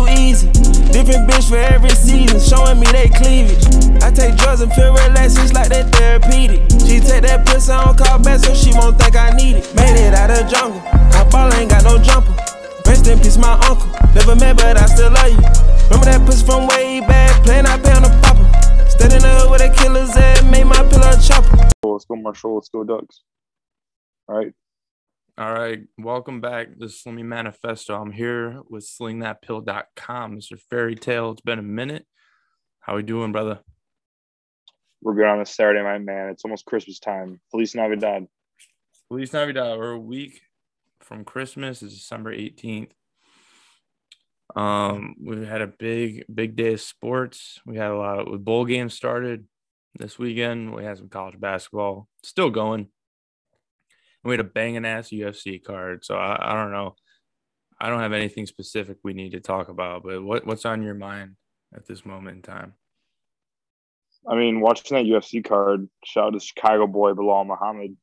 too easy. Different bitch for every season, showing me they cleavage. I take drugs and feel relaxed, it's like that therapeutic. She take that piss, I don't call back, so she won't think I need it. Made it out of jungle, I ball ain't got no jumper. Rest in peace, my uncle. Never met, but I still love you. Remember that pussy from way back, playing I pay on the popper. Standing in the hood with a killer's ass, made my pillow chopper. Oh, let's go, Marshall. Let's go, Ducks. All right. All right, welcome back to the Slimmy Manifesto. I'm here with SlingThatPill.com. Mr. Fairy Tale, it's been a minute. How we doing, brother? We're good on this Saturday night, man. It's almost Christmas time. Feliz Navidad. Feliz Navidad. We're a week from Christmas. It's December 18th. We've had a big day of sports. We had a lot of bowl games started this weekend. We had some college basketball still going. We had a banging ass UFC card, so I don't know. I don't have anything specific we need to talk about, but what's on your mind at this moment in time? I mean, watching that UFC card, shout out to Chicago boy Belal Muhammad,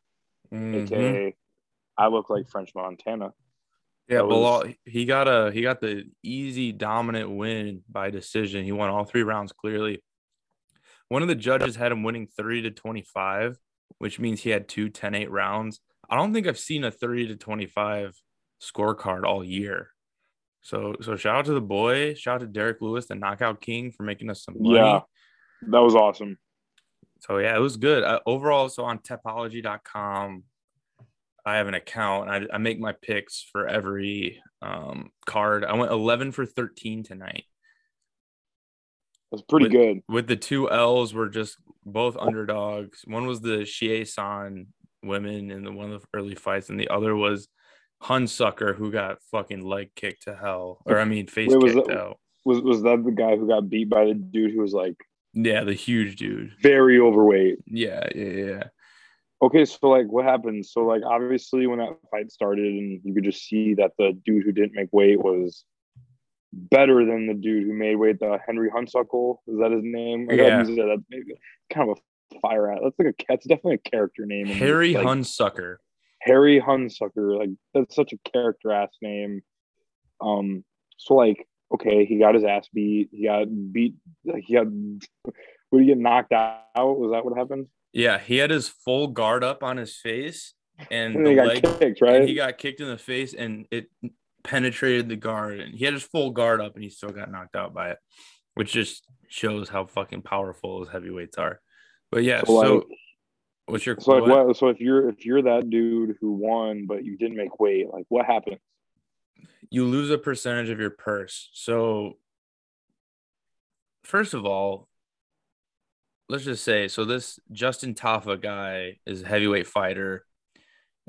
aka I look like French Montana. Yeah, Belal, he got the easy dominant win by decision. He won all three rounds clearly. One of the judges had him winning 30-25, which means he had two 10-8 rounds. I don't think I've seen a 30-25 scorecard all year. So shout out to the boy. Shout out to Derek Lewis, the knockout king, for making us some money. Yeah, that was awesome. So, yeah, it was good. Overall, so on Tepology.com, I have an account. And I make my picks for every card. I went 11 for 13 tonight. That's pretty good. With the two L's were just both underdogs. One was the Xie San women in one of the early fights, and the other was Hunsucker, who got fucking leg kicked to hell, or I mean face kicked out. Was that the guy who got beat by the dude who was like, yeah, the huge dude, very overweight? Yeah. Okay, so like, what happened? So like, obviously, when that fight started, and you could just see that the dude who didn't make weight was better than the dude who made weight, the Henry Hunsucker. Is that his name? Yeah, that's maybe kind of a fire out. That's like a cat's definitely a character name. Harry like, Hunsucker. Harry Hunsucker. Like that's such a character ass name. So like, okay, he got his ass beat. He got beat. He got. Would he get knocked out? Was that what happened? Yeah, he had his full guard up on his face, and the leg got kicked. Right, and he got kicked in the face, and it penetrated the guard. And he had his full guard up, and he still got knocked out by it, which just shows how fucking powerful his heavyweights are. But yeah, so what's your so if you're that dude who won but you didn't make weight, like what happens? You lose a percentage of your purse. So first of all, let's just say so this Justin Tafa guy is a heavyweight fighter,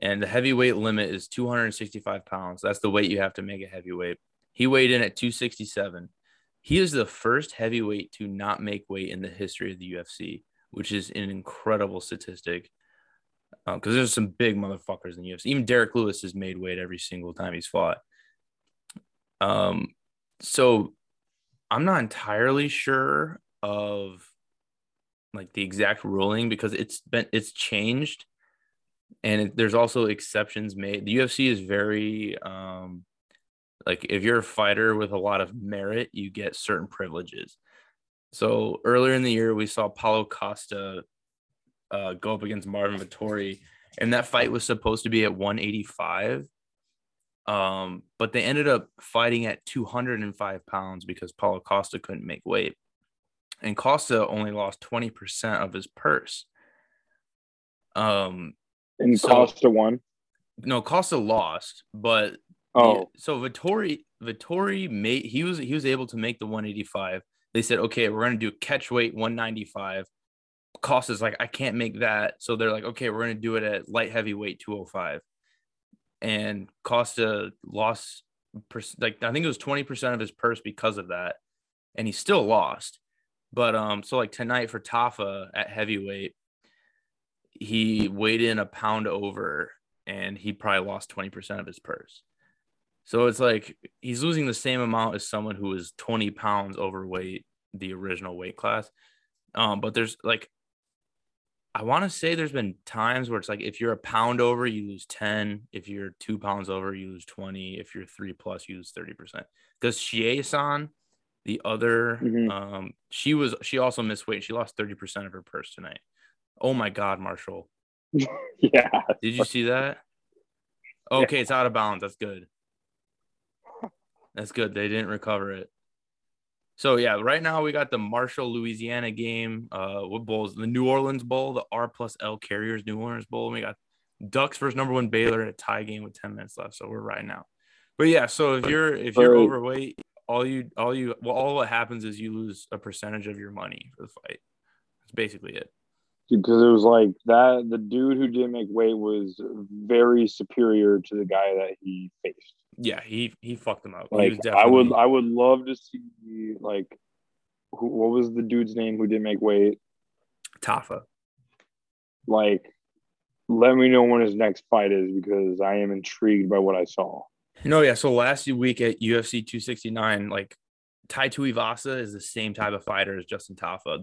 and the heavyweight limit is 265 pounds. That's the weight you have to make a heavyweight. He weighed in at 267. He is the first heavyweight to not make weight in the history of the UFC, which is an incredible statistic because there's some big motherfuckers in the UFC. Even Derek Lewis has made weight every single time he's fought. So I'm not entirely sure of like the exact ruling because it's changed, and there's also exceptions made. The UFC is very like if you're a fighter with a lot of merit, you get certain privileges. So earlier in the year, we saw Paulo Costa go up against Marvin Vettori, and that fight was supposed to be at 185, but they ended up fighting at 205 pounds because Paulo Costa couldn't make weight, and Costa only lost 20% of his purse. And so, Costa won? No, Costa lost, but so Vettori made he was able to make the 185. They said, okay, we're going to do catch weight 195. Costa's like, I can't make that. So they're like, okay, we're going to do it at light heavyweight 205. And Costa lost, like, I think it was 20% of his purse because of that. And he still lost. But so like tonight for Tafa at heavyweight, he weighed in a pound over and he probably lost 20% of his purse. So it's like he's losing the same amount as someone who is 20 pounds overweight, the original weight class. But there's like, I want to say there's been times where it's like, if you're a pound over, you lose 10. If you're 2 pounds over, you lose 20. If you're 3+, you lose 30%. Because Xie San, the other, she also missed weight. She lost 30% of her purse tonight. Oh my God, Marshall. Yeah. Did you see that? Okay, yeah. It's out of bounds. That's good. That's good. They didn't recover it. So, yeah, right now we got the Marshall, Louisiana game. What bowls? The New Orleans Bowl, the R+L Carriers New Orleans Bowl. And we got Ducks versus #1 Baylor in a tie game with 10 minutes left. So we're riding out. But yeah, so if you're overweight, all what happens is you lose a percentage of your money for the fight. That's basically it. Because it was like that. The dude who didn't make weight was very superior to the guy that he faced. Yeah, he fucked him up. Like, I would love to see, like, what was the dude's name who didn't make weight? Tafa. Like, let me know when his next fight is, because I am intrigued by what I saw. No, yeah. So last week at UFC 269, like, Tai Tuivasa is the same type of fighter as Justin Tafa.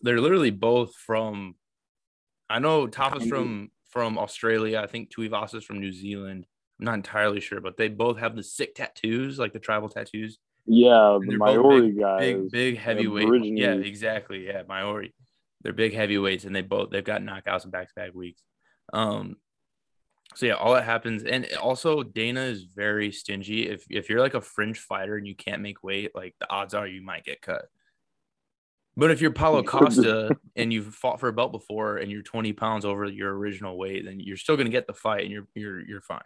They're literally both from. I know Tafa's from Australia. I think Tuivasa's from New Zealand. I'm not entirely sure, but they both have the sick tattoos, like the tribal tattoos. Yeah, the Maori guys. Big heavyweight. Yeah, exactly. Yeah, Maori. They're big heavyweights, and they've got knockouts in back-to-back weeks. So, yeah, all that happens. And also, Dana is very stingy. If you're like a fringe fighter and you can't make weight, like, the odds are you might get cut. But if you're Paulo Costa and you've fought for a belt before and you're 20 pounds over your original weight, then you're still going to get the fight, and you're fine.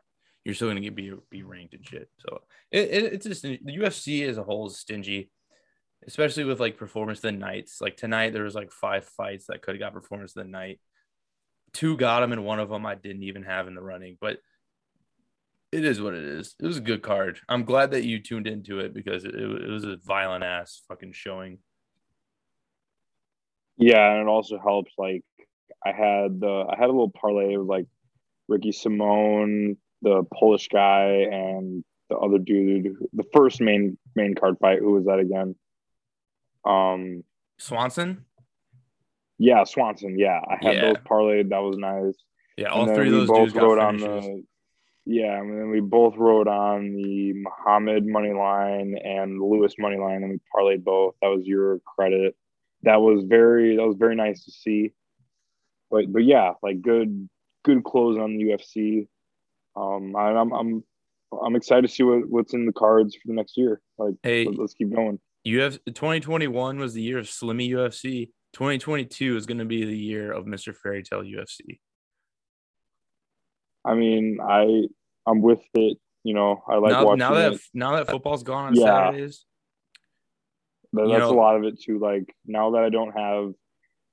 You're still going to be ranked and shit. So it's just, the UFC as a whole is stingy, especially with, like, performance of the nights. Like, tonight there was like 5 fights that could have got performance of the night. 2 got them, and one of them I didn't even have in the running. But it is what it is. It was a good card. I'm glad that you tuned into it, because it was a violent ass fucking showing. Yeah, and it also helps. Like, I had a little parlay with, like, Ricky Simón, the Polish guy, and the other dude, the first main card fight. Who was that again? Swanson? Yeah, Swanson. Yeah, I had those parlayed. That was nice. Yeah, all three of those dudes got on the. Yeah, and then we both rode on the Muhammad money line and Lewis money line, and we parlayed both. That was your credit. That was very nice to see. But yeah, like, good close on the UFC. I'm excited to see what's in the cards for the next year. Like, hey, let's keep going. 2021 was the year of Slimmy UFC. 2022 is going to be the year of Mr. Fairy Tale UFC. I mean, I'm with it. You know, I like watching now that football's gone on Saturdays. That's a lot of it too. Like, now that I don't have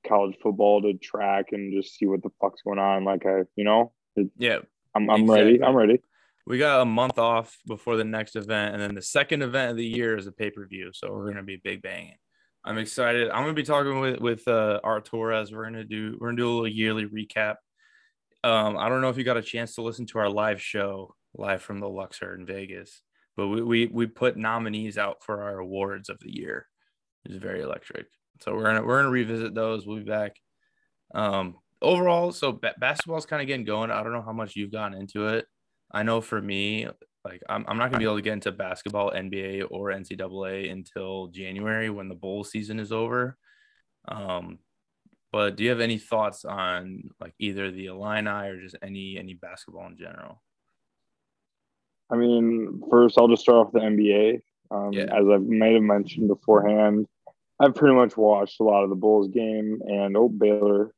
college football to track and just see what the fuck's going on, like, I'm ready. I'm ready. We got a month off before the next event, and then the second event of the year is a pay-per-view. So we're gonna be big banging. I'm excited. I'm gonna be talking with Art Torres. We're gonna do a little yearly recap. I don't know if you got a chance to listen to our live show live from the Luxor in Vegas, but we put nominees out for our awards of the year. It was very electric. So we're gonna revisit those. We'll be back. Overall, so basketball's kind of getting going. I don't know how much you've gotten into it. I know for me, like, I'm not going to be able to get into basketball, NBA, or NCAA until January when the bowl season is over. But do you have any thoughts on, like, either the Illini or just any basketball in general? I mean, first I'll just start off the NBA. As I might have mentioned beforehand, I've pretty much watched a lot of the Bulls game and Baylor.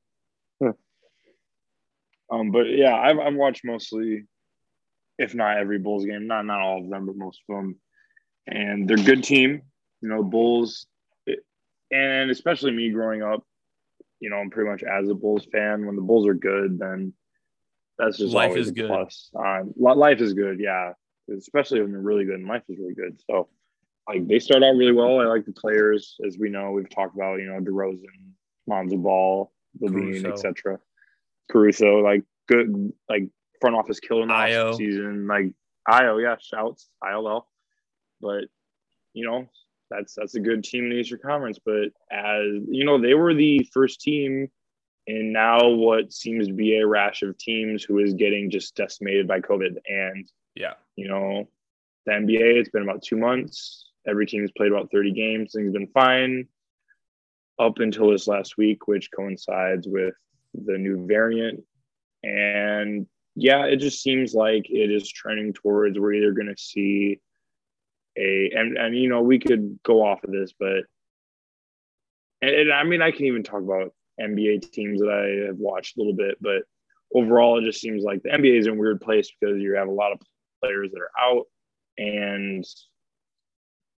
But yeah, I've watched mostly, if not every Bulls game, not all of them, but most of them. And they're a good team, you know, Bulls. And especially me growing up, you know, I'm pretty much as a Bulls fan. When the Bulls are good, then that's just life is good. Plus. Life is good, yeah. Especially when they're really good, and life is really good. So, like, they start out really well. I like the players, as we know. We've talked about, you know, DeRozan, Lonzo Ball, LaVine, etc. Caruso, like, good, like, front office killer in the offseason. Like, Io, yeah, shouts, ILL. But, you know, that's a good team in the Eastern Conference. But, as you know, they were the first team in now what seems to be a rash of teams who is getting just decimated by COVID. And, you know, the NBA, it's been about 2 months. Every team's played about 30 games. Things have been fine up until this last week, which coincides with the new variant. And, yeah, it just seems like it is trending towards we're either going to see a and, you know, we could go off of this, but and I mean, I can even talk about NBA teams that I have watched a little bit, but overall, it just seems like the NBA is in a weird place because you have a lot of players that are out. And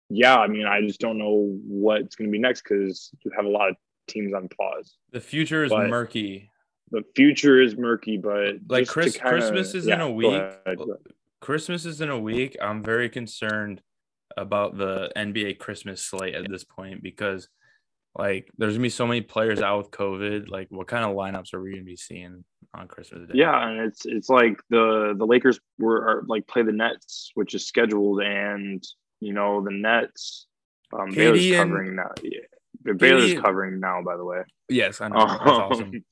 yeah, I mean, I just don't know what's going to be next because you have a lot of teams on pause. The future is murky. The future is murky, but like Christmas is in a week. Go ahead. Christmas is in a week. I'm very concerned about the NBA Christmas slate at this point because, like, there's gonna be so many players out with COVID. Like, what kind of lineups are we gonna be seeing on Christmas Day? Yeah, and it's like the Lakers play the Nets, which is scheduled, and you know the Nets. Baylor's covering now. Yeah. Baylor's covering now, by the way. Yes, I know. That's awesome.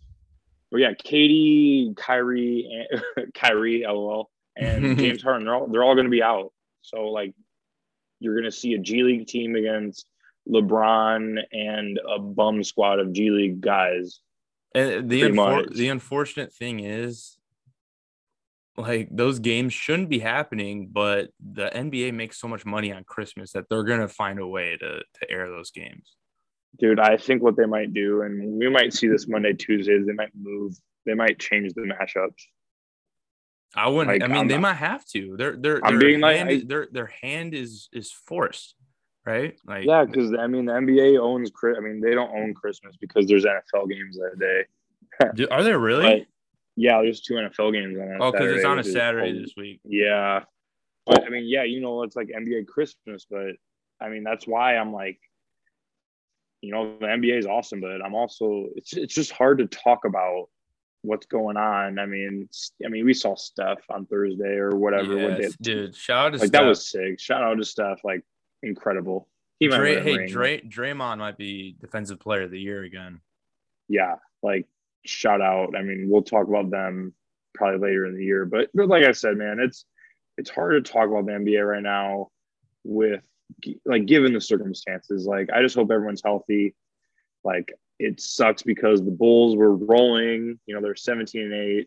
But yeah, Katie, Kyrie, LOL, and James Harden, they're all going to be out. So, like, you're going to see a G League team against LeBron and a bum squad of G League guys. And the unfortunate thing is, like, those games shouldn't be happening, but the NBA makes so much money on Christmas that they're going to find a way to air those games. Dude, I think what they might do, and we might see this Monday, Tuesday, they might move. They might change the matchups. I wouldn't. Like, I mean, they might have to. Their hand is forced, right? Like, yeah, because I mean, the NBA owns. I mean, they don't own Christmas because there's NFL games that day. Are there really? Like, yeah, there's 2 NFL games on. Oh, because it's on a Saturday this week. Yeah, but I mean, yeah, you know, it's like NBA Christmas, but I mean, that's why I'm like. You know, the NBA is awesome, but I'm also it's just hard to talk about what's going on. I mean, we saw Steph on Thursday or whatever. Yes, dude, shout out to Steph. That was sick. Shout out to Steph, like incredible. Draymond might be defensive player of the year again. Yeah, like shout out. I mean, we'll talk about them probably later in the year, but like I said, man, it's hard to talk about the NBA right now with. Like given the circumstances, like I just hope everyone's healthy. Like it sucks because the Bulls were rolling, you know, they're 17-8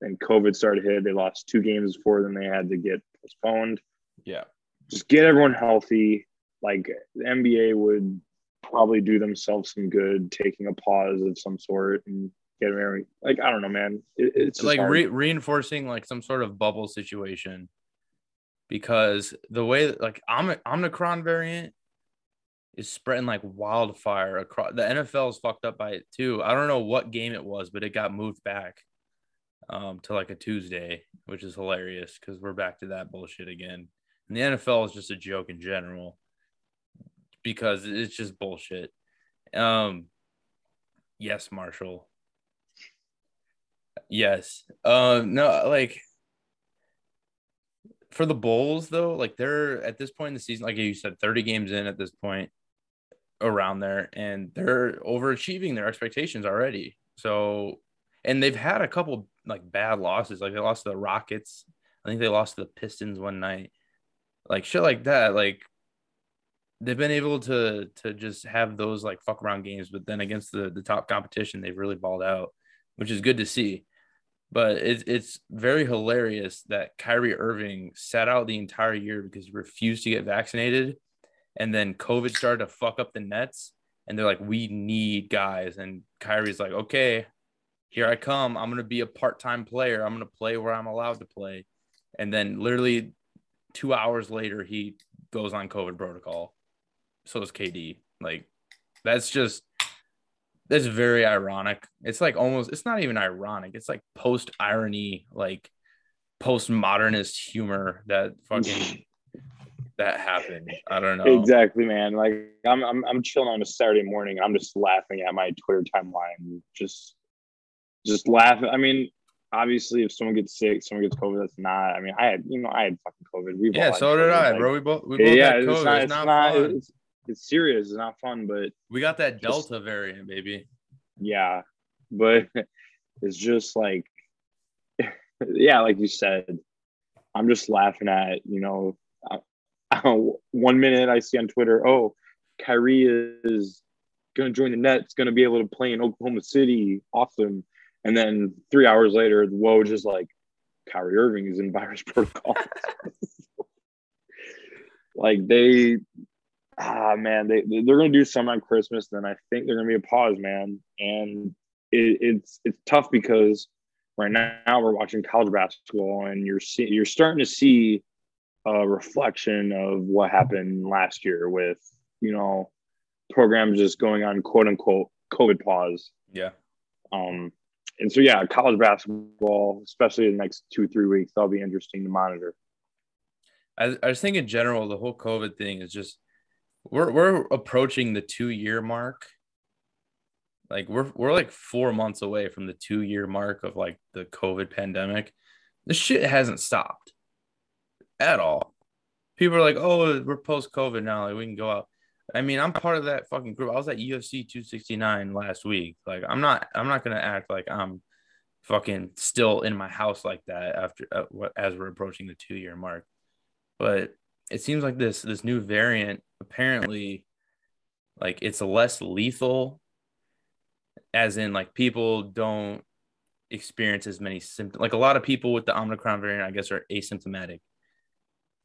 and COVID started hit. They lost 2 games before then they had to get postponed. Yeah. Just get everyone healthy. Like the NBA would probably do themselves some good, taking a pause of some sort and getting everything. Like, I don't know, man. It's like reinforcing like some sort of bubble situation. Because the way that, like, Omicron variant is spreading like wildfire across the NFL is fucked up by it too. I don't know what game it was, but it got moved back to like a Tuesday, which is hilarious because we're back to that bullshit again. And the NFL is just a joke in general because it's just bullshit. Yes, Marshall. Yes. No, like. For the Bulls, though, like they're at this point in the season, like you said, 30 games in at this point around there, and they're overachieving their expectations already. So, and they've had a couple like bad losses. Like they lost to the Rockets. I think they lost to the Pistons one night. Like shit like that. Like they've been able to just have those like fuck around games, but then against the top competition, they've really balled out, which is good to see. But it's very hilarious that Kyrie Irving sat out the entire year because he refused to get vaccinated. And then COVID started to fuck up the Nets. And they're like, we need guys. And Kyrie's like, okay, here I come. I'm going to be a part-time player. I'm going to play where I'm allowed to play. And then literally 2 hours later, he goes on COVID protocol. So is KD. Like, that's very ironic. It's like almost, it's not even ironic. It's like post irony, like post modernist humor that happened. I don't know. Exactly, man. Like I'm chilling on a Saturday morning. I'm just laughing at my Twitter timeline. Just laughing. I mean, obviously if someone gets sick, someone gets COVID, that's not, I mean, I had fucking COVID. So did I, bro. We both had COVID. It's not fun. It's serious. It's not fun, but we got that Delta variant, baby. Yeah, but it's just like, yeah, like you said, I'm just laughing at, you know, one minute I see on Twitter, oh, Kyrie is going to join the Nets, going to be able to play in Oklahoma City. Awesome. And then 3 hours later, whoa, just like, Kyrie Irving is in virus protocol. Like they're going to do some on Christmas. Then I think they're going to be a pause, man. And it's tough because right now we're watching college basketball and you're starting to see a reflection of what happened last year with, you know, programs just going on quote unquote COVID pause. Yeah. And so, yeah, college basketball, especially the next 2-3 weeks, that'll be interesting to monitor. I just think in general, the whole COVID thing is just we're approaching the 2-year mark. Like we're like 4 months away from the 2-year mark of like the COVID pandemic. This shit hasn't stopped at all. People are like, oh, we're post-COVID now. Like we can go out. I mean, I'm part of that fucking group. I was at UFC 269 last week. Like I'm not going to act like I'm fucking still in my house like that after as we're approaching the 2-year mark. But it seems like this new variant, apparently, like it's less lethal, as in like people don't experience as many symptoms. Like a lot of people with the Omicron variant, I guess, are asymptomatic.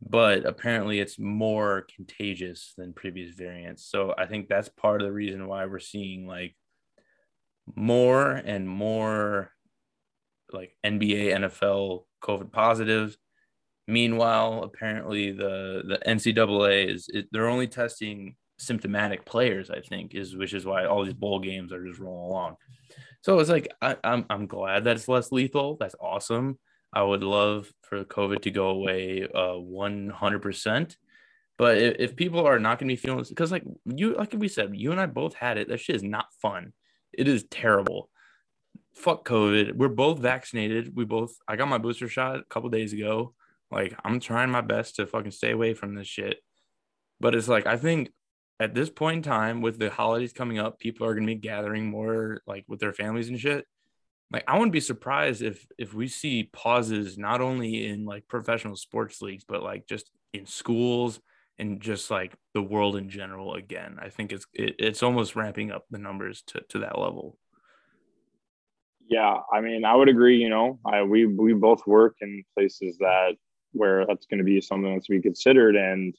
But apparently it's more contagious than previous variants. So I think that's part of the reason why we're seeing like more and more like NBA, NFL, COVID positive. Meanwhile, apparently the NCAA they're only testing symptomatic players, I think, which is why all these bowl games are just rolling along. So it's like, I'm glad that it's less lethal. That's awesome. I would love for COVID to go away 100%. But if people are not going to be feeling this, because like we said, you and I both had it. That shit is not fun. It is terrible. Fuck COVID. We're both vaccinated. I got my booster shot a couple days ago. Like, I'm trying my best to fucking stay away from this shit. But it's like, I think at this point in time, with the holidays coming up, people are going to be gathering more, like, with their families and shit. Like, I wouldn't be surprised if we see pauses not only in, like, professional sports leagues, but, like, just in schools and just, like, the world in general again. I think it's almost ramping up the numbers to that level. Yeah, I mean, I would agree, you know. We both work in places where that's going to be something that's to be considered. And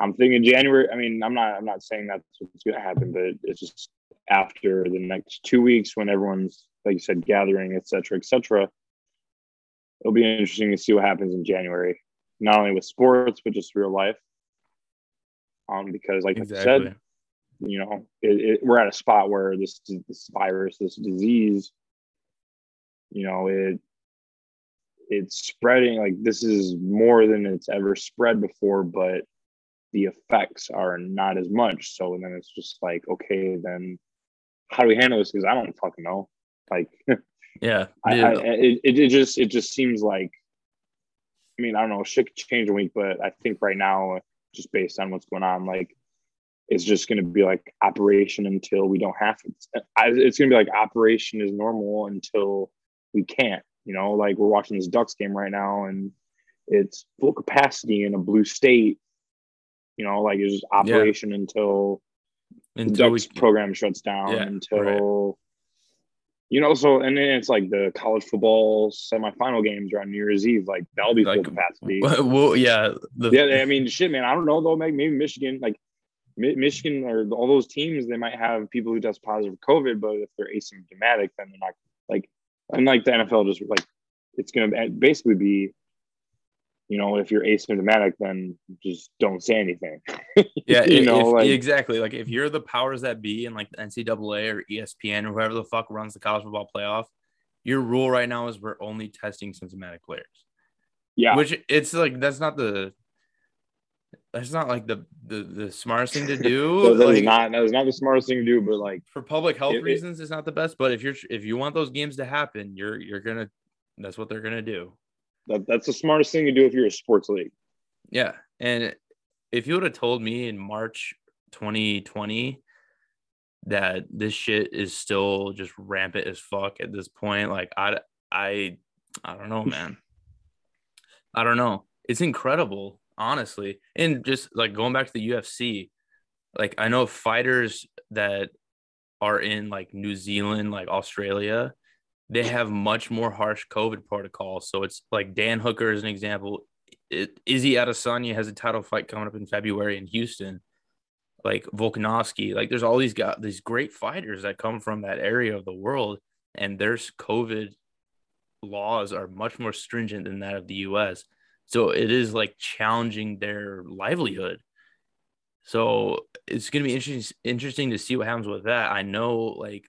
I'm thinking January. I mean, I'm not saying that's what's going to happen, but it's just after the next 2 weeks when everyone's, like you said, gathering, et cetera, it'll be interesting to see what happens in January, not only with sports, but just real life. Because like exactly. I said, you know, we're at a spot where this virus, this disease, you know, it's spreading. Like this is more than it's ever spread before, but the effects are not as much. So then it's just like, okay, then how do we handle this? Because I don't fucking know. Like, yeah, it just seems like, I mean, I don't know, shit could change a week, but I think right now, just based on what's going on, like, it's just going to be like operation until we don't have to. It's going to be like operation is normal until we can't. You know, like we're watching this Ducks game right now, and it's full capacity in a blue state. You know, like it's just operation until the Ducks program shuts down. Yeah, until right. You know, so and then it's like the college football semifinal games around New Year's Eve. Like that'll be full capacity. Well, yeah, I mean, shit, man. I don't know though. Maybe Michigan, like Michigan, or all those teams, they might have people who test positive for COVID, but if they're asymptomatic, then they're not like. And like the NFL, just like it's going to basically be, you know, if you're asymptomatic, then just don't say anything. Yeah, you know, exactly. Like if you're the powers that be and like the NCAA or ESPN or whoever the fuck runs the college football playoff, your rule right now is we're only testing symptomatic players. Yeah, which it's like that's not the smartest thing to do. That is not the smartest thing to do, but like for public health reasons, it's not the best. But if you want those games to happen, you're gonna, that's what they're gonna do. That's the smartest thing to do if you're a sports league. Yeah, and if you would have told me in March 2020 that this shit is still just rampant as fuck at this point. Like, I don't know, man. I don't know. It's incredible, honestly. And just, like, going back to the UFC, like, I know fighters that are in, like, New Zealand, like, Australia, they have much more harsh COVID protocols. So it's, like, Dan Hooker is an example. Izzy Adesanya has a title fight coming up in February in Houston. Like, Volkanovsky. Like, there's all these guys, these great fighters that come from that area of the world, and their COVID laws are much more stringent than that of the U.S., so it is, like, challenging their livelihood. So it's going to be interesting to see what happens with that. I know, like,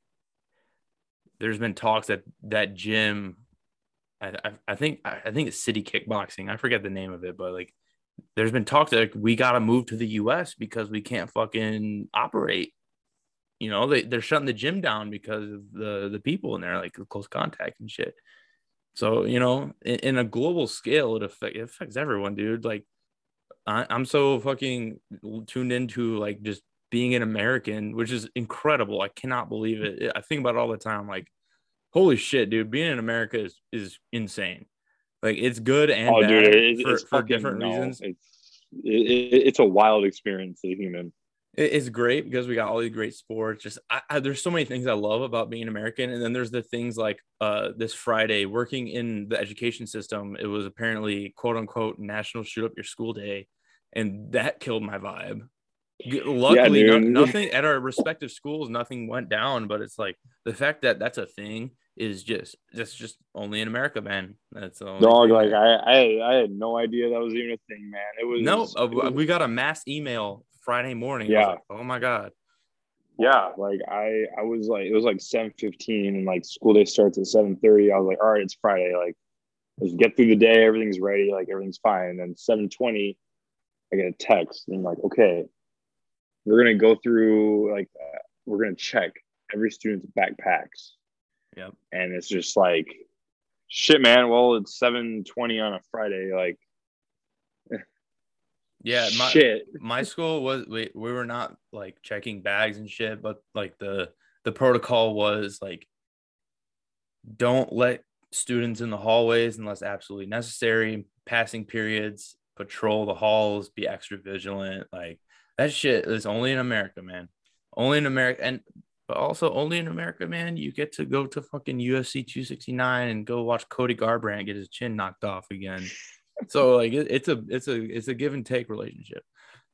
there's been talks that that gym, I think it's City Kickboxing. I forget the name of it, but, like, there's been talk that, like, we got to move to the U.S. because we can't fucking operate. You know, they're shutting the gym down because of the people in there, like, close contact and shit. So, you know, in a global scale, it affects everyone, dude. Like, I'm so fucking tuned into, like, just being an American, which is incredible. I cannot believe it. I think about it all the time. Like, holy shit, dude, being in America is insane. Like, it's good and bad, dude, for different reasons. It's a wild experience as a human. It's great because we got all these great sports. Just there's so many things I love about being American. And then there's the things like this Friday, working in the education system, it was apparently, quote unquote, National Shoot Up Your School Day. And that killed my vibe. Luckily, yeah, nothing at our respective schools, nothing went down. But it's like the fact that that's a thing is just only in America, man. That's all. Dog, like, I had no idea that was even a thing, man. It was we got a mass email Friday morning. Yeah. Like, oh my God. Yeah. Like I was like, it was like 7:15 and like school day starts at 7:30. I was like, all right, it's Friday. Like, let's get through the day. Everything's ready. Like, everything's fine. And then 7:20, I get a text and I'm like, okay, we're going to go through, like, we're going to check every student's backpacks. Yep. And it's just like, shit, man. Well, it's 7:20 on a Friday. Like, yeah, my school was, we were not, like, checking bags and shit, but, like, the protocol was, like, don't let students in the hallways unless absolutely necessary, passing periods, patrol the halls, be extra vigilant. Like, that shit is only in America, man. Only in America. And but also only in America, man, you get to go to fucking UFC 269 and go watch Cody Garbrandt get his chin knocked off again. So, like, it's a give and take relationship,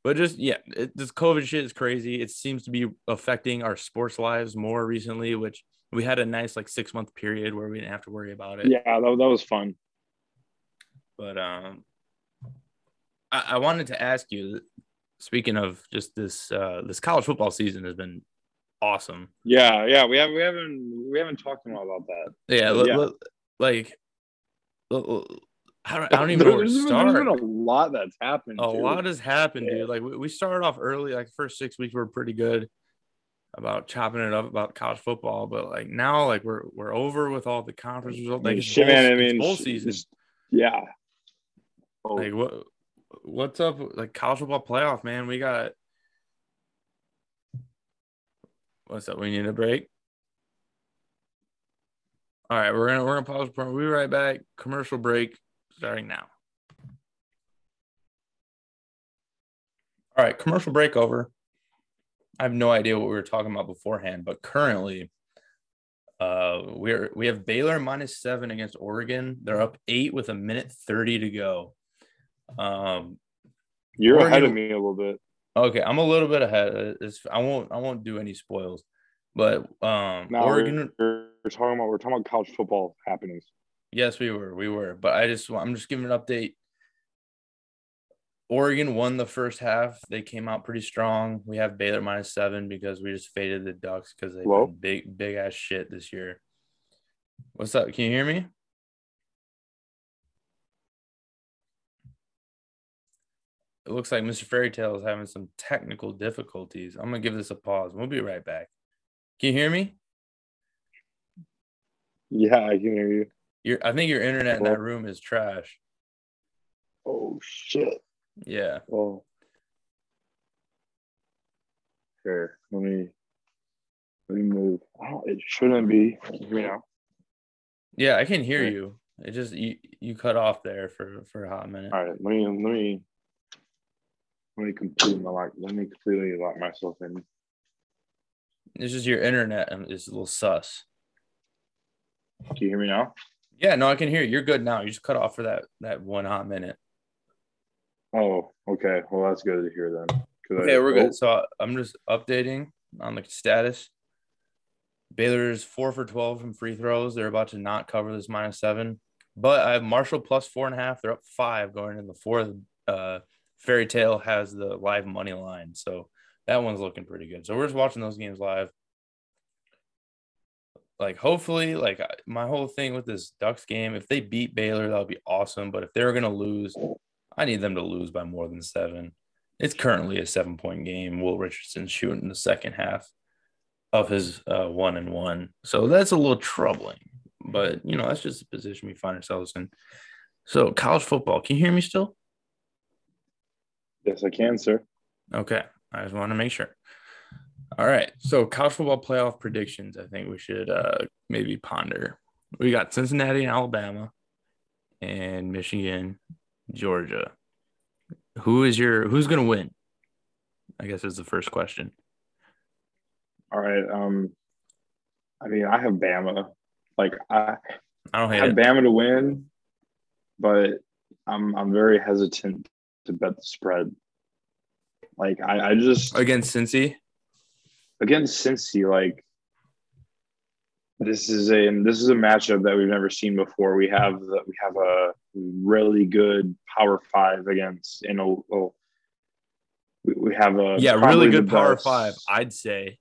but just, yeah, this COVID shit is crazy. It seems to be affecting our sports lives more recently, which we had a nice, like, 6-month period where we didn't have to worry about it. Yeah, that was fun. But I wanted to ask you, speaking of just this, this college football season has been awesome. Yeah, we haven't talked a lot about that. I don't even know where to start. There's been a lot that's happened. A lot has happened, dude. Like, we started off early. Like, the first 6 weeks, we were pretty good about chopping it up about college football. But, like, now, like, we're over with all the conference results. Like, shit, man. I mean, bowl season. Yeah. Oh. Like, what's up? Like, college football playoff, man. We got. What's up? We need a break. All right, we're gonna pause. We'll be right back. Commercial break. Starting now. All right, commercial break over. I have no idea what we were talking about beforehand, but currently we have Baylor -7 against Oregon. They're up 8 with 1:30 to go. You're Oregon, ahead of me a little bit. Okay, I'm a little bit ahead. I won't do any spoils, but Oregon. We're talking about college football happenings. Yes, we were, but I'm just giving an update. Oregon won the first half. They came out pretty strong. We have Baylor -7 because we just faded the Ducks because they've been big ass shit this year. What's up? Can you hear me? It looks like Mr. Fairytale is having some technical difficulties. I'm gonna give this a pause. We'll be right back. Can you hear me? Yeah, I can hear you. I think your internet in that room is trash. Oh shit! Yeah. Oh. Here, let me. remove. It shouldn't be, you know. Yeah, I can hear you. It just you cut off there for a hot minute. All right, let me complete my like. Let me completely lock myself in. It's just your internet is a little sus. Can you hear me now? Yeah, no, I can hear you. You're good now. You just cut off for that one hot minute. Oh, okay. Well, that's good to hear then. Okay, we're good. So I'm just updating on the status. Baylor's 4 for 12 from free throws. They're about to not cover this -7. But I have Marshall plus 4.5. They're up 5 going into the fourth. Fairy Tale has the live money line. So that one's looking pretty good. So we're just watching those games live. Like, hopefully, like, my whole thing with this Ducks game, if they beat Baylor, that would be awesome. But if they're going to lose, I need them to lose by more than 7. It's currently a 7-point game. Will Richardson's shooting in the second half of his 1-and-1. So that's a little troubling. But, you know, that's just the position we find ourselves in. So college football. Can you hear me still? Yes, I can, sir. Okay. I just want to make sure. All right. So college football playoff predictions, I think we should maybe ponder. We got Cincinnati and Alabama and Michigan, Georgia. Who's going to win? I guess is the first question. All right. I mean, I have Bama. Like I don't hate it. Bama to win, but I'm very hesitant to bet the spread. Like I just against Cincy, like this is a matchup that we've never seen before. We have a really good Power Five against really good Power Five, I'd say.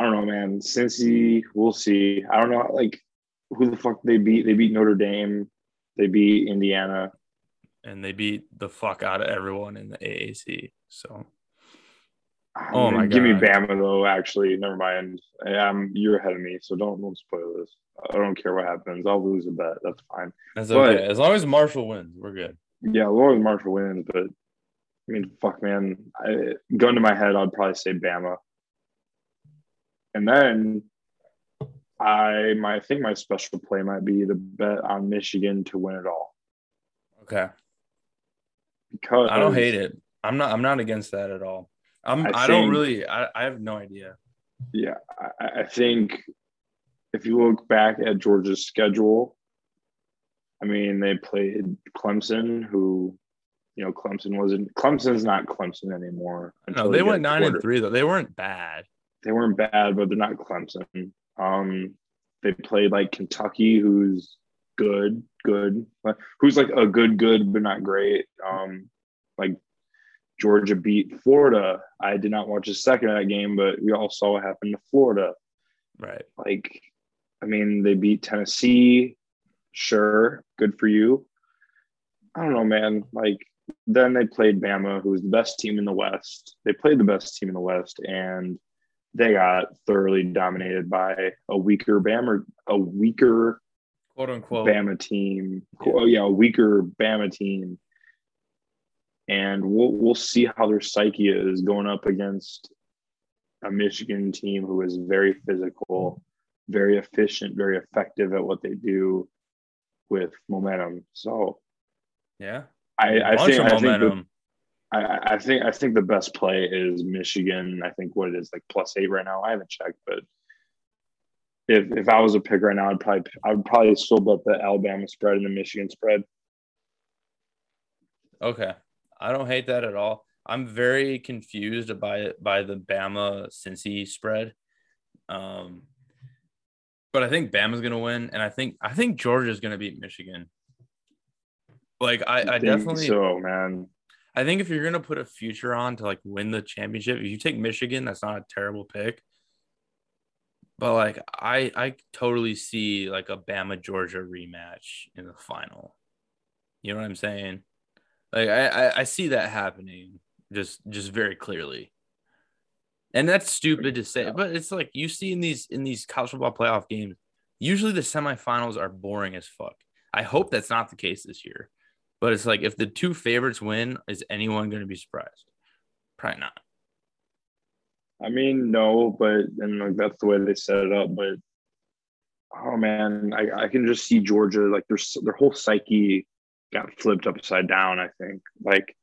I don't know, man. Cincy, we'll see. I don't know, like, who the fuck they beat. They beat Notre Dame. They beat Indiana. And they beat the fuck out of everyone in the AAC. So, my God. Give me Bama, though, actually. Never mind. You're ahead of me, so don't spoil this. I don't care what happens. I'll lose a bet. That's fine. That's okay. As long as Marshall wins, we're good. Yeah, as long as Marshall wins. But, I mean, fuck, man. Gun to my head, I'd probably say Bama. And then I think my special play might be to bet on Michigan to win it all. Okay. Because I don't hate it. I'm not against that at all. I have no idea. Yeah. I think if you look back at Georgia's schedule, I mean, they played Clemson, who, you know, Clemson's not Clemson anymore. No, they went 9-3 though. They weren't bad. They weren't bad, but they're not Clemson. They played like Kentucky, who's good, who's like a good, but not great. Like Georgia beat Florida. I did not watch a second of that game, but we all saw what happened to Florida. Right. Like, I mean, they beat Tennessee. Sure. Good for you. I don't know, man. Like, then they played Bama, who was the best team in the West. They played the best team in the West, and they got thoroughly dominated by a weaker quote unquote Bama team. Yeah. Oh yeah, a weaker Bama team. And we'll see how their psyche is going up against a Michigan team who is very physical, very efficient, very effective at what they do with momentum. So yeah. I think the best play is Michigan. I think what it is, like +8 right now. I haven't checked, but if I was a pick right now, I would probably still bet the Alabama spread and the Michigan spread. Okay, I don't hate that at all. I'm very confused by the Bama-Cincy spread, but I think Bama's gonna win, and I think Georgia's gonna beat Michigan. Like I definitely so, man. I think if you're going to put a future on to, like, win the championship, if you take Michigan, that's not a terrible pick. But, like, I totally see, like, a Bama-Georgia rematch in the final. You know what I'm saying? Like, I see that happening just very clearly. And that's stupid to say. But it's, like, you see in these college football playoff games, usually the semifinals are boring as fuck. I hope that's not the case this year. But it's like, if the two favorites win, is anyone going to be surprised? Probably not. I mean, no, but and like that's the way they set it up. But oh man, I can just see Georgia, like their whole psyche got flipped upside down. I think like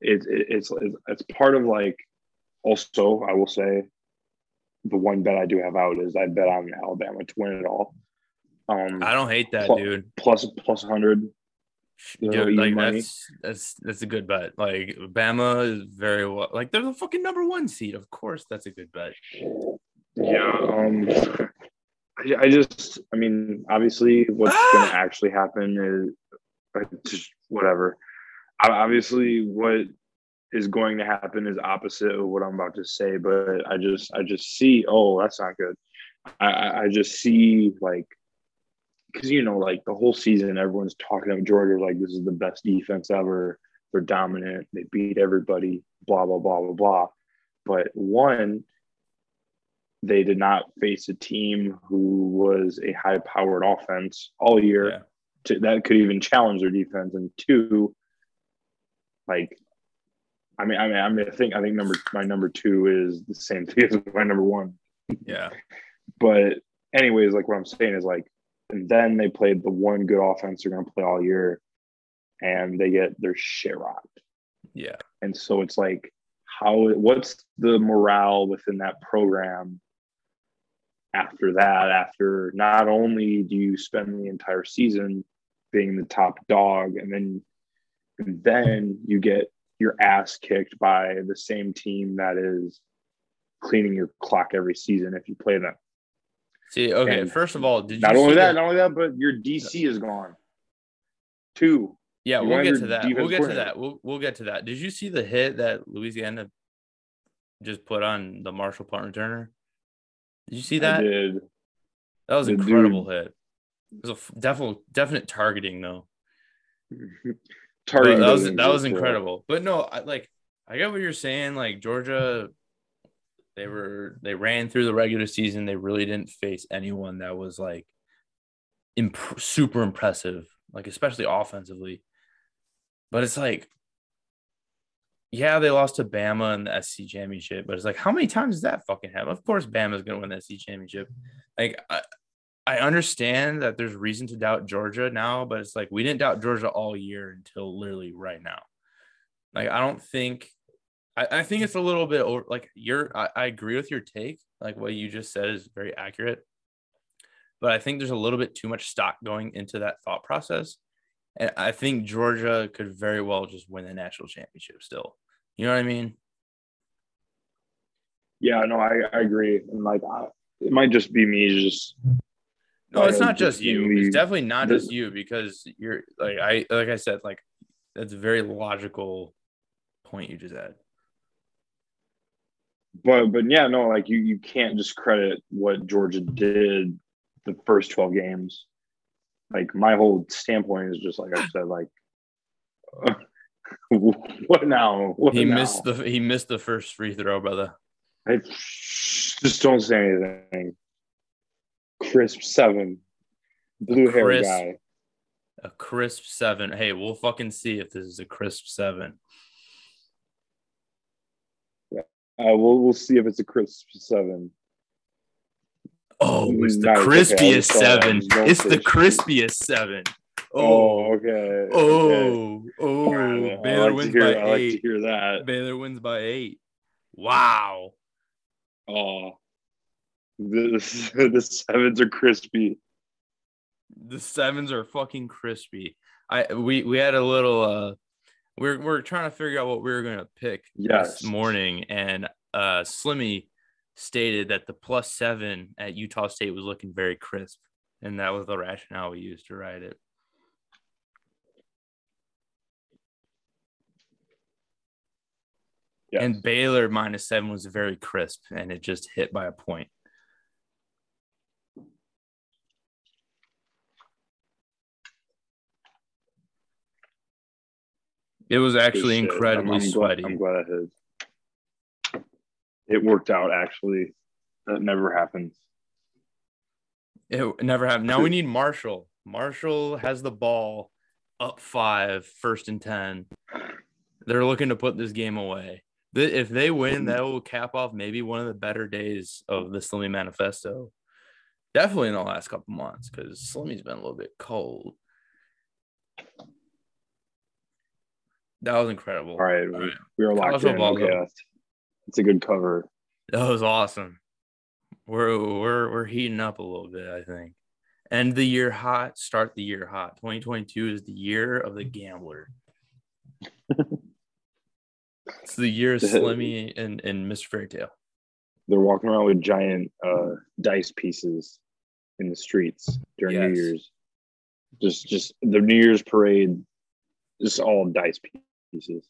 it's part of like. Also, I will say, the one bet I do have out is I bet on Alabama to win it all. I don't hate that, dude. Plus 100. Dude, like that's a good bet. Like Bama is very well. Like they're the fucking #1 seed. Of course, that's a good bet. Yeah. I mean, obviously, what's going to actually happen is just whatever. Obviously, what is going to happen is opposite of what I'm about to say. But I just see. Oh, that's not good. I just see like. Because, you know, like the whole season, everyone's talking about Georgia like this is the best defense ever. They're dominant. They beat everybody, blah, blah, blah, blah, blah. But one, they did not face a team who was a high-powered offense all year that could even challenge their defense. And two, like, I think my #2 is the same thing as my #1. Yeah. But anyways, like what I'm saying is like, and then they played the one good offense they're going to play all year, and they get their shit rocked. Yeah. And so it's like, what's the morale within that program after that? After not only do you spend the entire season being the top dog, and then you get your ass kicked by the same team that is cleaning your clock every season if you play them. See, okay, and first of all, not only that, but your DC is gone. Two. Yeah, We'll get to that. Did you see the hit that Louisiana just put on the Marshall punt returner? Did you see that? I did. That was an incredible hit. It was a definite targeting, though. Targeting. That was incredible. But no, I get what you're saying. Like Georgia. They ran through the regular season. They really didn't face anyone that was like super impressive, like especially offensively. But it's like, yeah, they lost to Bama in the SEC championship. But it's like, how many times does that fucking happen? Of course, Bama's gonna win the SEC championship. Like, I understand that there's reason to doubt Georgia now, but it's like we didn't doubt Georgia all year until literally right now. Like, I don't think. I think it's a little bit over, like I agree with your take. Like what you just said is very accurate, but I think there's a little bit too much stock going into that thought process. And I think Georgia could very well just win the national championship still. You know what I mean? Yeah, no, I agree. And like, it might just be me just. No, it's not just you. It's definitely not just you because you're like I said, like that's a very logical point you just had. But yeah, no, like you can't discredit what Georgia did the first 12 games. Like my whole standpoint is just like I said, like what now? He missed the first free throw, brother. I just don't say anything. Crisp 7, blue hair guy. A crisp 7. Hey, we'll fucking see if this is a crisp 7. We'll see if it's a crisp 7. Oh, it's the crispiest 7. It's the crispiest 7. Oh, okay. Oh, Baylor wins by 8. I like to hear that. Baylor wins by 8. Wow. Oh, the 7s are crispy. The 7s are fucking crispy. We had a little We're trying to figure out what we were going to pick this morning, and Slimmy stated that the +7 at Utah State was looking very crisp, and that was the rationale we used to write it. Yes. And Baylor -7 was very crisp, and it just hit by a point. It was actually incredibly sweaty. I'm glad it worked out, actually. That never happens. It never happened. Now we need Marshall. Marshall has the ball up 5, 1st and 10. They're looking to put this game away. if they win, that will cap off maybe one of the better days of the Slimmy Manifesto. Definitely in the last couple months, because Slimmy's been a little bit cold. That was incredible. All right. We were locked in. Okay. It's a good cover. That was awesome. We're heating up a little bit, I think. End the year hot, start the year hot. 2022 is the year of the gambler. It's the year of Slimmy and Mr. Fairytale. They're walking around with giant dice pieces in the streets during New Year's. Just the New Year's parade, just all dice pieces.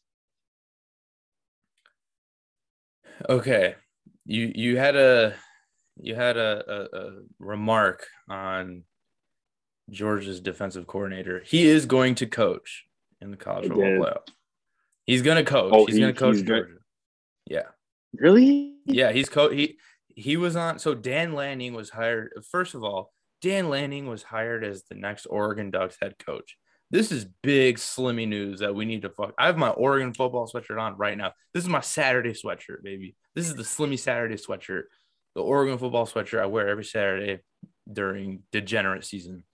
Okay, you had a remark on Georgia's defensive coordinator. He is going to coach in the college football playoff. He's going to coach. He's going to coach Georgia. Yeah. Really? Yeah, he was on. So Dan Lanning was hired. First of all, Dan Lanning was hired as the next Oregon Ducks head coach. This is big Slimmy news that we need to fuck. I have my Oregon football sweatshirt on right now. This is my Saturday sweatshirt, baby. This is the Slimmy Saturday sweatshirt. The Oregon football sweatshirt I wear every Saturday during degenerate season.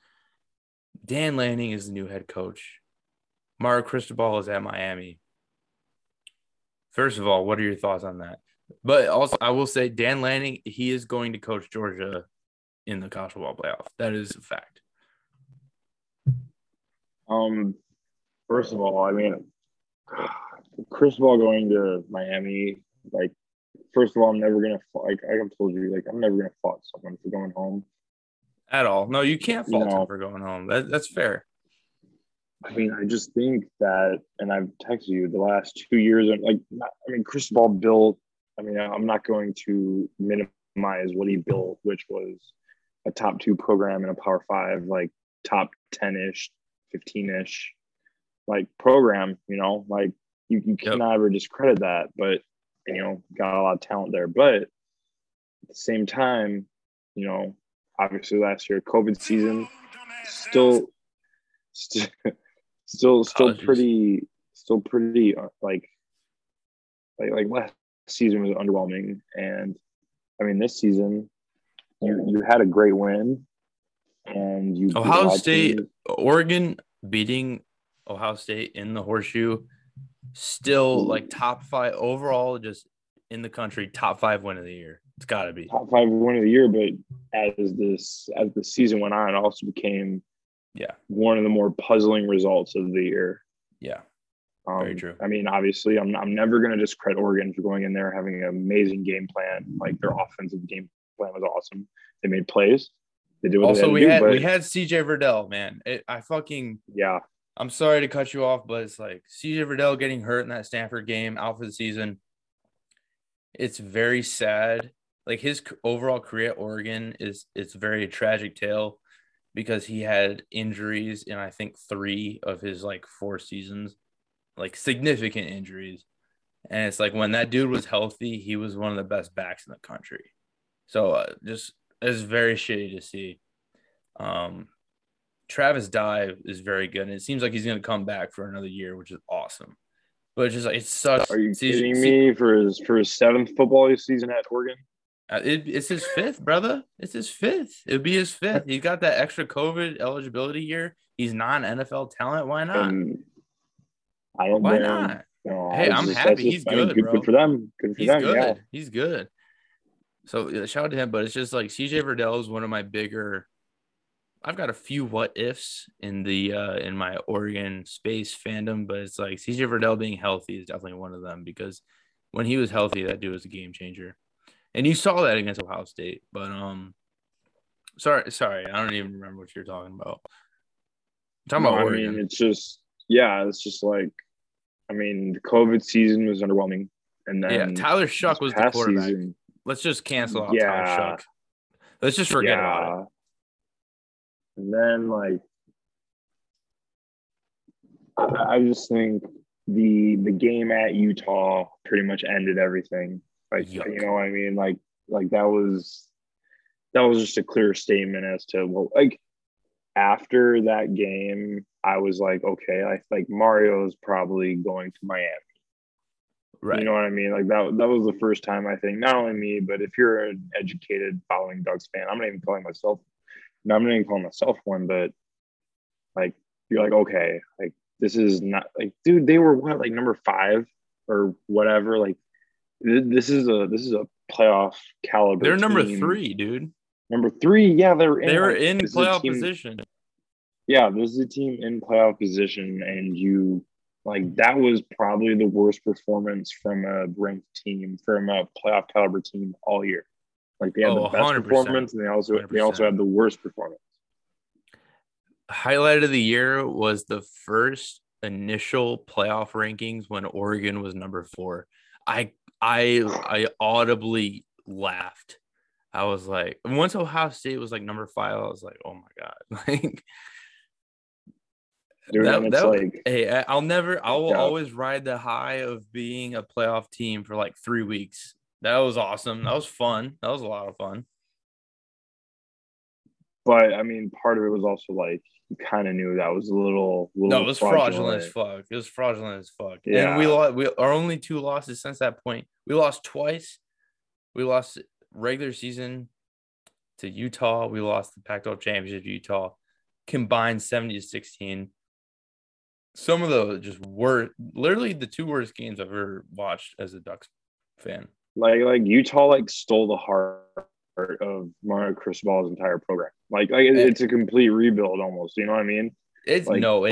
Dan Lanning is the new head coach. Mario Cristobal is at Miami. First of all, what are your thoughts on that? But also, I will say Dan Lanning, he is going to coach Georgia in the college football playoff. That is a fact. First of all, I mean, Cristobal going to Miami, like, first of all, I'm never going to, like I have told you, like, I'm never going to fault someone for going home. At all. No, you can't fault him for going home. That's fair. I mean, I just think that, and I've texted you the last 2 years, and like, I mean, Cristobal built, I mean, I'm not going to minimize what he built, which was a top 2 program in a power 5, like top 10-ish, 15-ish, like program, you know, like you cannot ever discredit that, but, you know, got a lot of talent there. But at the same time, you know, obviously last year, COVID season, still pretty like last season was underwhelming, and I mean this season you had a great win, and you Ohio State team. Oregon beating Ohio State in the horseshoe, still like top 5 overall, just in the country, top 5 win of the year. It's got to be top 5 win of the year. But as the season went on, it also became one of the more puzzling results of the year. Yeah, very true. I mean, obviously, I'm never going to discredit Oregon for going in there having an amazing game plan. Like their offensive game plan was awesome. They made plays. They did what also they had to do, but... we had C.J. Verdell, man. I'm sorry to cut you off, but it's like C.J. Verdell getting hurt in that Stanford game, out for the season. It's very sad. Like his overall career at Oregon it's very tragic tale, because he had injuries in, I think, 3 of his, like, 4 seasons, like, significant injuries. And it's like when that dude was healthy, he was one of the best backs in the country. So just it's very shitty to see. Travis Dive is very good, and it seems like he's going to come back for another year, which is awesome. But it's just like it sucks. Are you kidding me for his 7th football season at Oregon? It's his 5th, brother. It's his 5th. It'd be his 5th. He's got that extra COVID eligibility year. He's non-NFL talent. Why not? Why not? You know, hey, I'm happy. He's good, bro. Good for them. Good for them. Yeah. He's good. So shout out to him. But it's just like C.J. Verdell is one of my bigger. I've got a few what ifs in the in my Oregon space fandom, but it's like C.J. Verdell being healthy is definitely one of them, because when he was healthy, that dude was a game changer. And you saw that against Ohio State, but sorry, I don't even remember what you're talking about. I'm talking about Oregon. I mean, it's just like, I mean, the COVID season was underwhelming, and then Tyler Shough was the quarterback. Season, let's just cancel out Tyler Shough. Let's just forget about it. And then, like, I just think the game at Utah pretty much ended everything. Like, yuck. You know what I mean? Like that was just a clear statement as to, well, like after that game, I was like, okay, like Mario's probably going to Miami. Right. You know what I mean? Like that was the first time, I think, not only me, but if you're an educated following Ducks fan, I'm not even calling myself one, but like you're like, okay, like this is not like, dude, they were what, like number 5 or whatever. Like this is a playoff caliber. They're number 3, dude. Number 3, yeah, they were in playoff position. Yeah, this is a team in playoff position, and you like that was probably the worst performance from a ranked team, from a playoff caliber team all year. Like they had the best 100%. Performance, and they also had the worst performance. Highlight of the year was the first initial playoff rankings when Oregon was number 4. I audibly laughed. I was like, once Ohio State was like number 5, I was like, oh my god, like dude, that like, hey, I'll always ride the high of being a playoff team for like 3 weeks. That was awesome. That was fun. That was a lot of fun. But I mean, part of it was also like you kind of knew that was a little. No, it was fraudulent as fuck. It was fraudulent as fuck. Yeah. And we lost. Our only 2 losses since that point. We lost twice. We lost regular season to Utah. We lost the Pac-12 championship to Utah. Combined 70-16. Some of those just were literally the 2 worst games I've ever watched as a Ducks fan. Like Utah, like stole the heart of Mario Cristobal's entire program. Like it's a complete rebuild almost. You know what I mean? It's not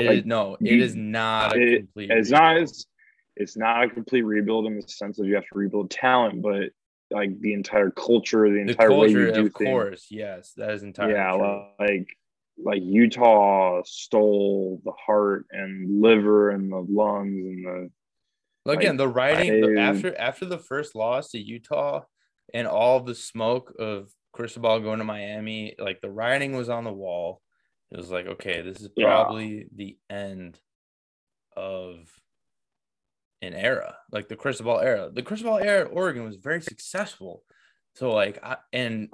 a complete rebuild in the sense of you have to rebuild talent, but like the entire culture, the entire way you do things. Of course, yes, that is entirely true. Like Utah stole the heart and liver and the lungs and the. Again, the writing after the first loss to Utah and all the smoke of Cristobal going to Miami, like the writing was on the wall. It was like, okay, this is probably the end of an era, like the Cristobal era. The Cristobal era at Oregon was very successful. So, and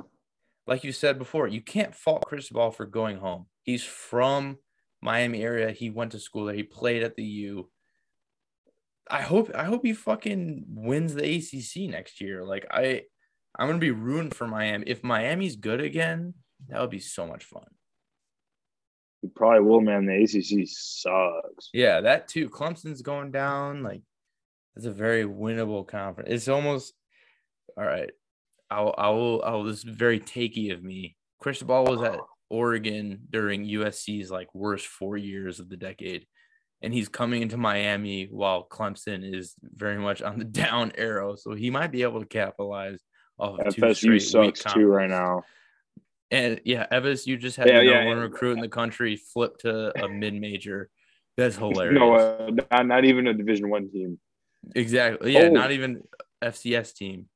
like you said before, you can't fault Cristobal for going home. He's from Miami area. He went to school there. He played at the U. I hope he fucking wins the ACC next year. Like I'm gonna be ruined for Miami. If Miami's good again, that would be so much fun. He probably will, man. The ACC sucks. Yeah, that too. Clemson's going down. Like that's a very winnable conference. It's almost all right. I will. This is very takey of me. Cristobal was at Oregon during USC's like worst 4 years of the decade. And he's coming into Miami while Clemson is very much on the down arrow. So he might be able to capitalize off of FSU sucks too right now. And yeah, FSU just had one recruit in the country flip to a mid-major. That's hilarious. No, not even a Division I team. Exactly. Yeah, not even FCS team.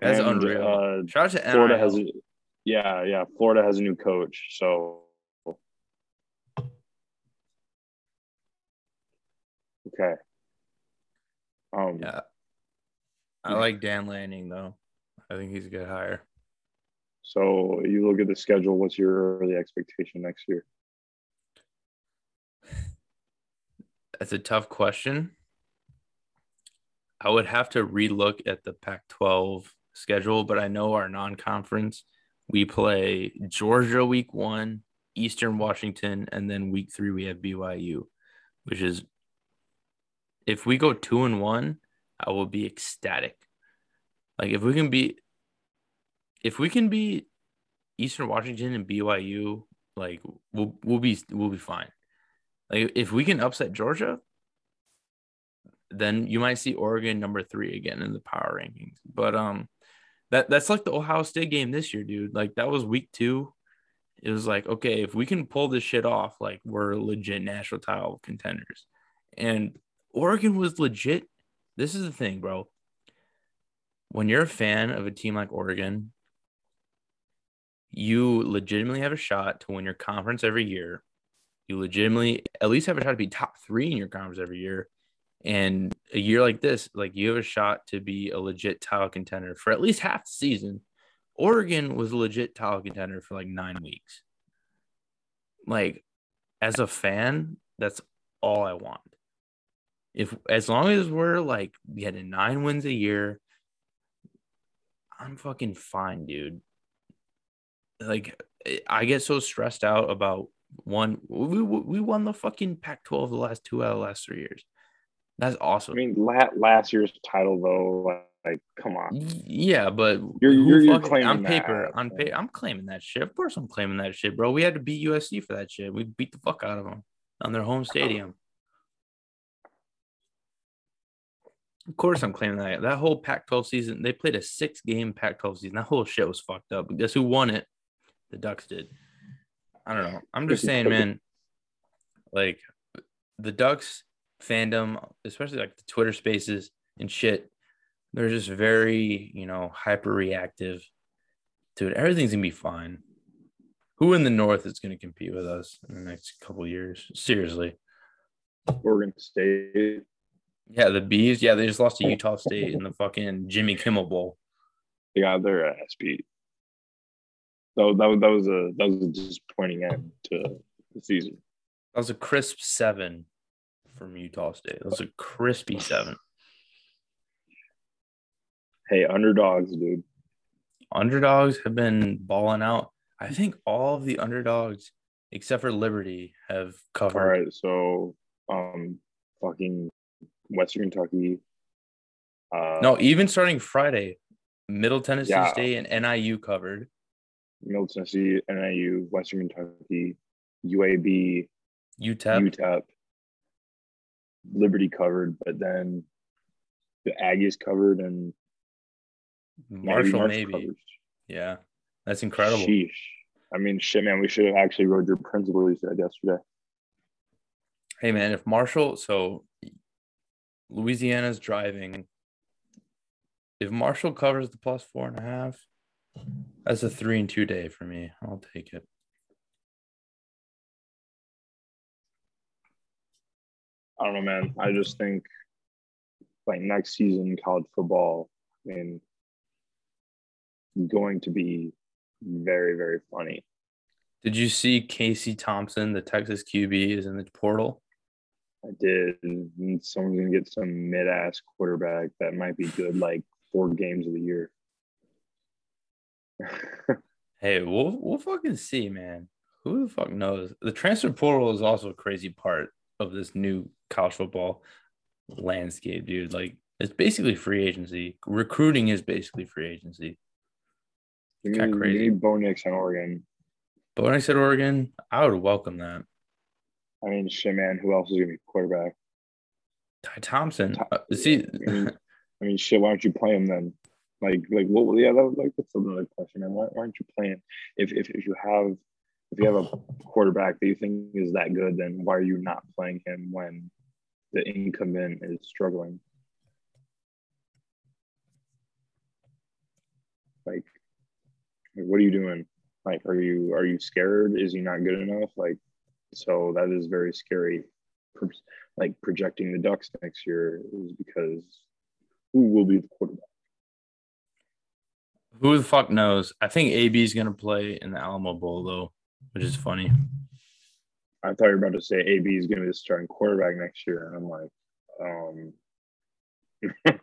That's unreal. Shout out to NIL. Florida has a new coach, so. Okay. I like Dan Lanning though. I think he's a good hire. So you look at the schedule. What's your early expectation next year? That's a tough question. I would have to relook at the Pac-12 schedule, but I know our non-conference. We play Georgia week 1, Eastern Washington, and then week 3 we have BYU, which is. If we go 2-1, I will be ecstatic. Like if we can be Eastern Washington and BYU, like we'll be fine. Like if we can upset Georgia, then you might see Oregon number 3 again in the power rankings. But that's like the Ohio State game this year, dude. Like that was week 2. It was like, okay, if we can pull this shit off, like we're legit national title contenders. And Oregon was legit. This is the thing, bro. When you're a fan of a team like Oregon, you legitimately have a shot to win your conference every year. You legitimately at least have a shot to be top 3 in your conference every year. And a year like this, like you have a shot to be a legit title contender for at least half the season. Oregon was a legit title contender for like 9 weeks. Like as a fan, that's all I want. as long as we're like getting 9 wins a year, I'm fucking fine, dude. Like, I get so stressed out about one. We won the fucking Pac-12 the last 2 out of the last 3 years. That's awesome. I mean, last year's title though, like, come on. Yeah, but you're claiming on paper, that. On paper, I'm claiming that shit. Of course, I'm claiming that shit, bro. We had to beat USC for that shit. We beat the fuck out of them on their home stadium. Of course, I'm claiming that. That whole Pac-12 season, they played a 6-game Pac-12 season. That whole shit was fucked up. But guess who won it? The Ducks did. I don't know. I'm just saying, man, like, the Ducks fandom, especially like the Twitter spaces and shit, they're just very, you know, hyper reactive. Dude, everything's going to be fine. Who in the North is going to compete with us in the next couple of years? Seriously. Oregon State. Yeah, the Bees. Yeah, they just lost to Utah State in the fucking Jimmy Kimmel Bowl. They got their ass beat. So that was a disappointing end to the season. That was a crisp 7 from Utah State. That was a crispy 7. Hey, underdogs, dude. Underdogs have been balling out. I think all of the underdogs, except for Liberty, have covered. All right, so fucking Western Kentucky. No, even starting Friday, Middle Tennessee State and NIU covered. Middle Tennessee, NIU, Western Kentucky, UAB, UTEP. Liberty covered, but then the Aggies covered and Marshall maybe. Covers. Yeah, that's incredible. Sheesh. I mean, shit, man, we should have actually read your principal reset yesterday. Hey, man, if Marshall – so Louisiana's driving. If Marshall covers the plus 4.5 – that's a 3-2 day for me. I'll take it. I don't know, man. I just think, like, next season college football, I mean, going to be very, very funny. Did you see Casey Thompson, the Texas QB, is in the portal? I did. And someone's going to get some mid-ass quarterback that might be good, like, 4 games of the year. Hey, we'll fucking see, man. Who the fuck knows? The transfer portal is also a crazy part of this new college football landscape, dude. Like, it's basically free agency. Recruiting is basically free agency. You need Bo Nix at Oregon. Bo Nix at Oregon? I would welcome that. I mean, shit, man. Who else is going to be quarterback? Tai Thompson. I mean, shit, why don't you play him then? Like, what? Yeah, that's another question, man. Why aren't you playing? If you have a quarterback that you think is that good, then why are you not playing him when the incumbent is struggling? Like, what are you doing? Like, are you scared? Is he not good enough? Like, so that is very scary. Like, projecting the Ducks next year is because who will be the quarterback? Who the fuck knows? I think AB is going to play in the Alamo Bowl, though, which is funny. I thought you were about to say AB is going to be the starting quarterback next year, and I'm like, I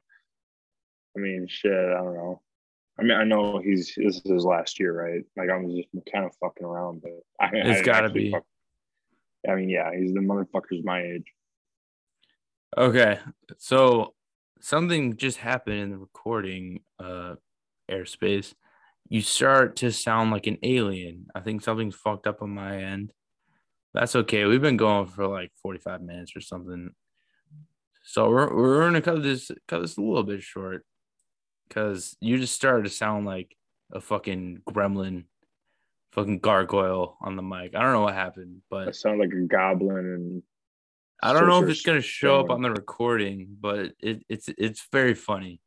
mean, shit, I don't know. I mean, I know this is his last year, right? Like, I'm just kind of fucking around, but it's got to be. I mean, yeah, he's the motherfucker's my age. Okay, so something just happened in the recording, airspace. You start to sound like an alien. I think something's fucked up on my end. That's okay. We've been going for like 45 minutes or something. So we're going to cut this a little bit short because you just started to sound like a fucking gremlin, fucking gargoyle on the mic. I don't know what happened, but I sound like a goblin. And I don't know if it's going to show up on the recording, but it's very funny.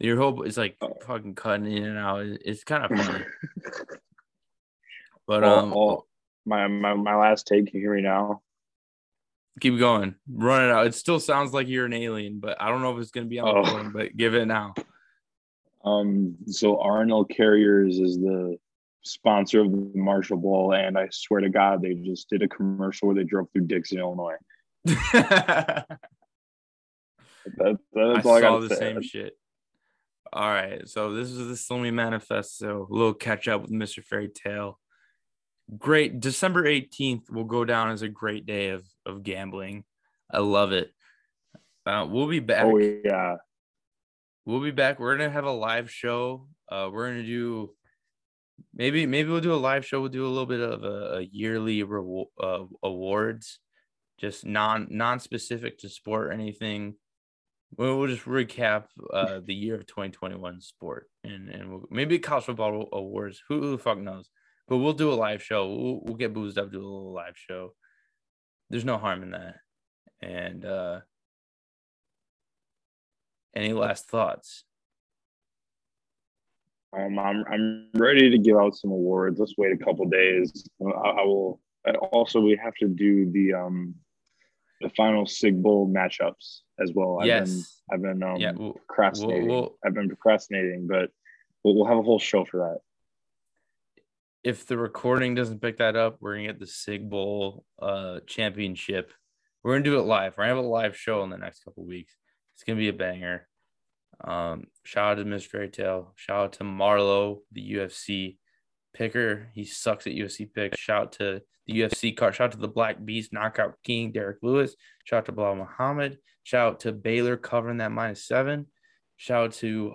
Your whole is like fucking cutting in and out. It's kind of funny. But my last take, you hear me now? Keep going. Run it out. It still sounds like you're an alien, but I don't know if it's gonna be on the phone, but give it now. So R+L Carriers is the sponsor of the Marshall Bowl, and I swear to God, they just did a commercial where they drove through Dixon, Illinois. That's all I saw the same shit. All right, so this is the Slimmy Manifesto. A little catch up with Mr. Fairy Tale. Great. December 18th will go down as a great day of gambling. I love it. We'll be back. Oh, yeah. We'll be back. We're going to have a live show. We're going to do maybe we'll do a live show. We'll do a little bit of a yearly awards, just non-specific to sport or anything. We'll just recap the year of 2021 sport and we'll, maybe college football awards. Who the fuck knows? But we'll do a live show. We'll get boozed up, do a little live show. There's no harm in that. And any last thoughts? I'm ready to give out some awards. Let's wait a couple days. I will. Also, we have to do the final Sig Bowl matchups as well. Yes. I've been procrastinating. I've been procrastinating, but we'll have a whole show for that. If the recording doesn't pick that up, we're going to get the Sig Bowl championship. We're going to do it live. We're going to have a live show in the next couple of weeks. It's going to be a banger. Shout out to Miss Fairy Tale. Shout out to Marlo, the UFC picker. He sucks at UFC picks. Shout out to the UFC card. Shout out to the Black Beast, Knockout King, Derek Lewis. Shout out to Belal Muhammad. Shout out to Baylor covering that -7. Shout out to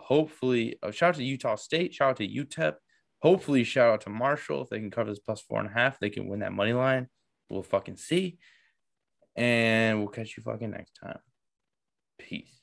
shout out to Utah State. Shout out to UTEP. Hopefully, shout out to Marshall. If they can cover this +4.5, they can win that money line. We'll fucking see. And we'll catch you fucking next time. Peace.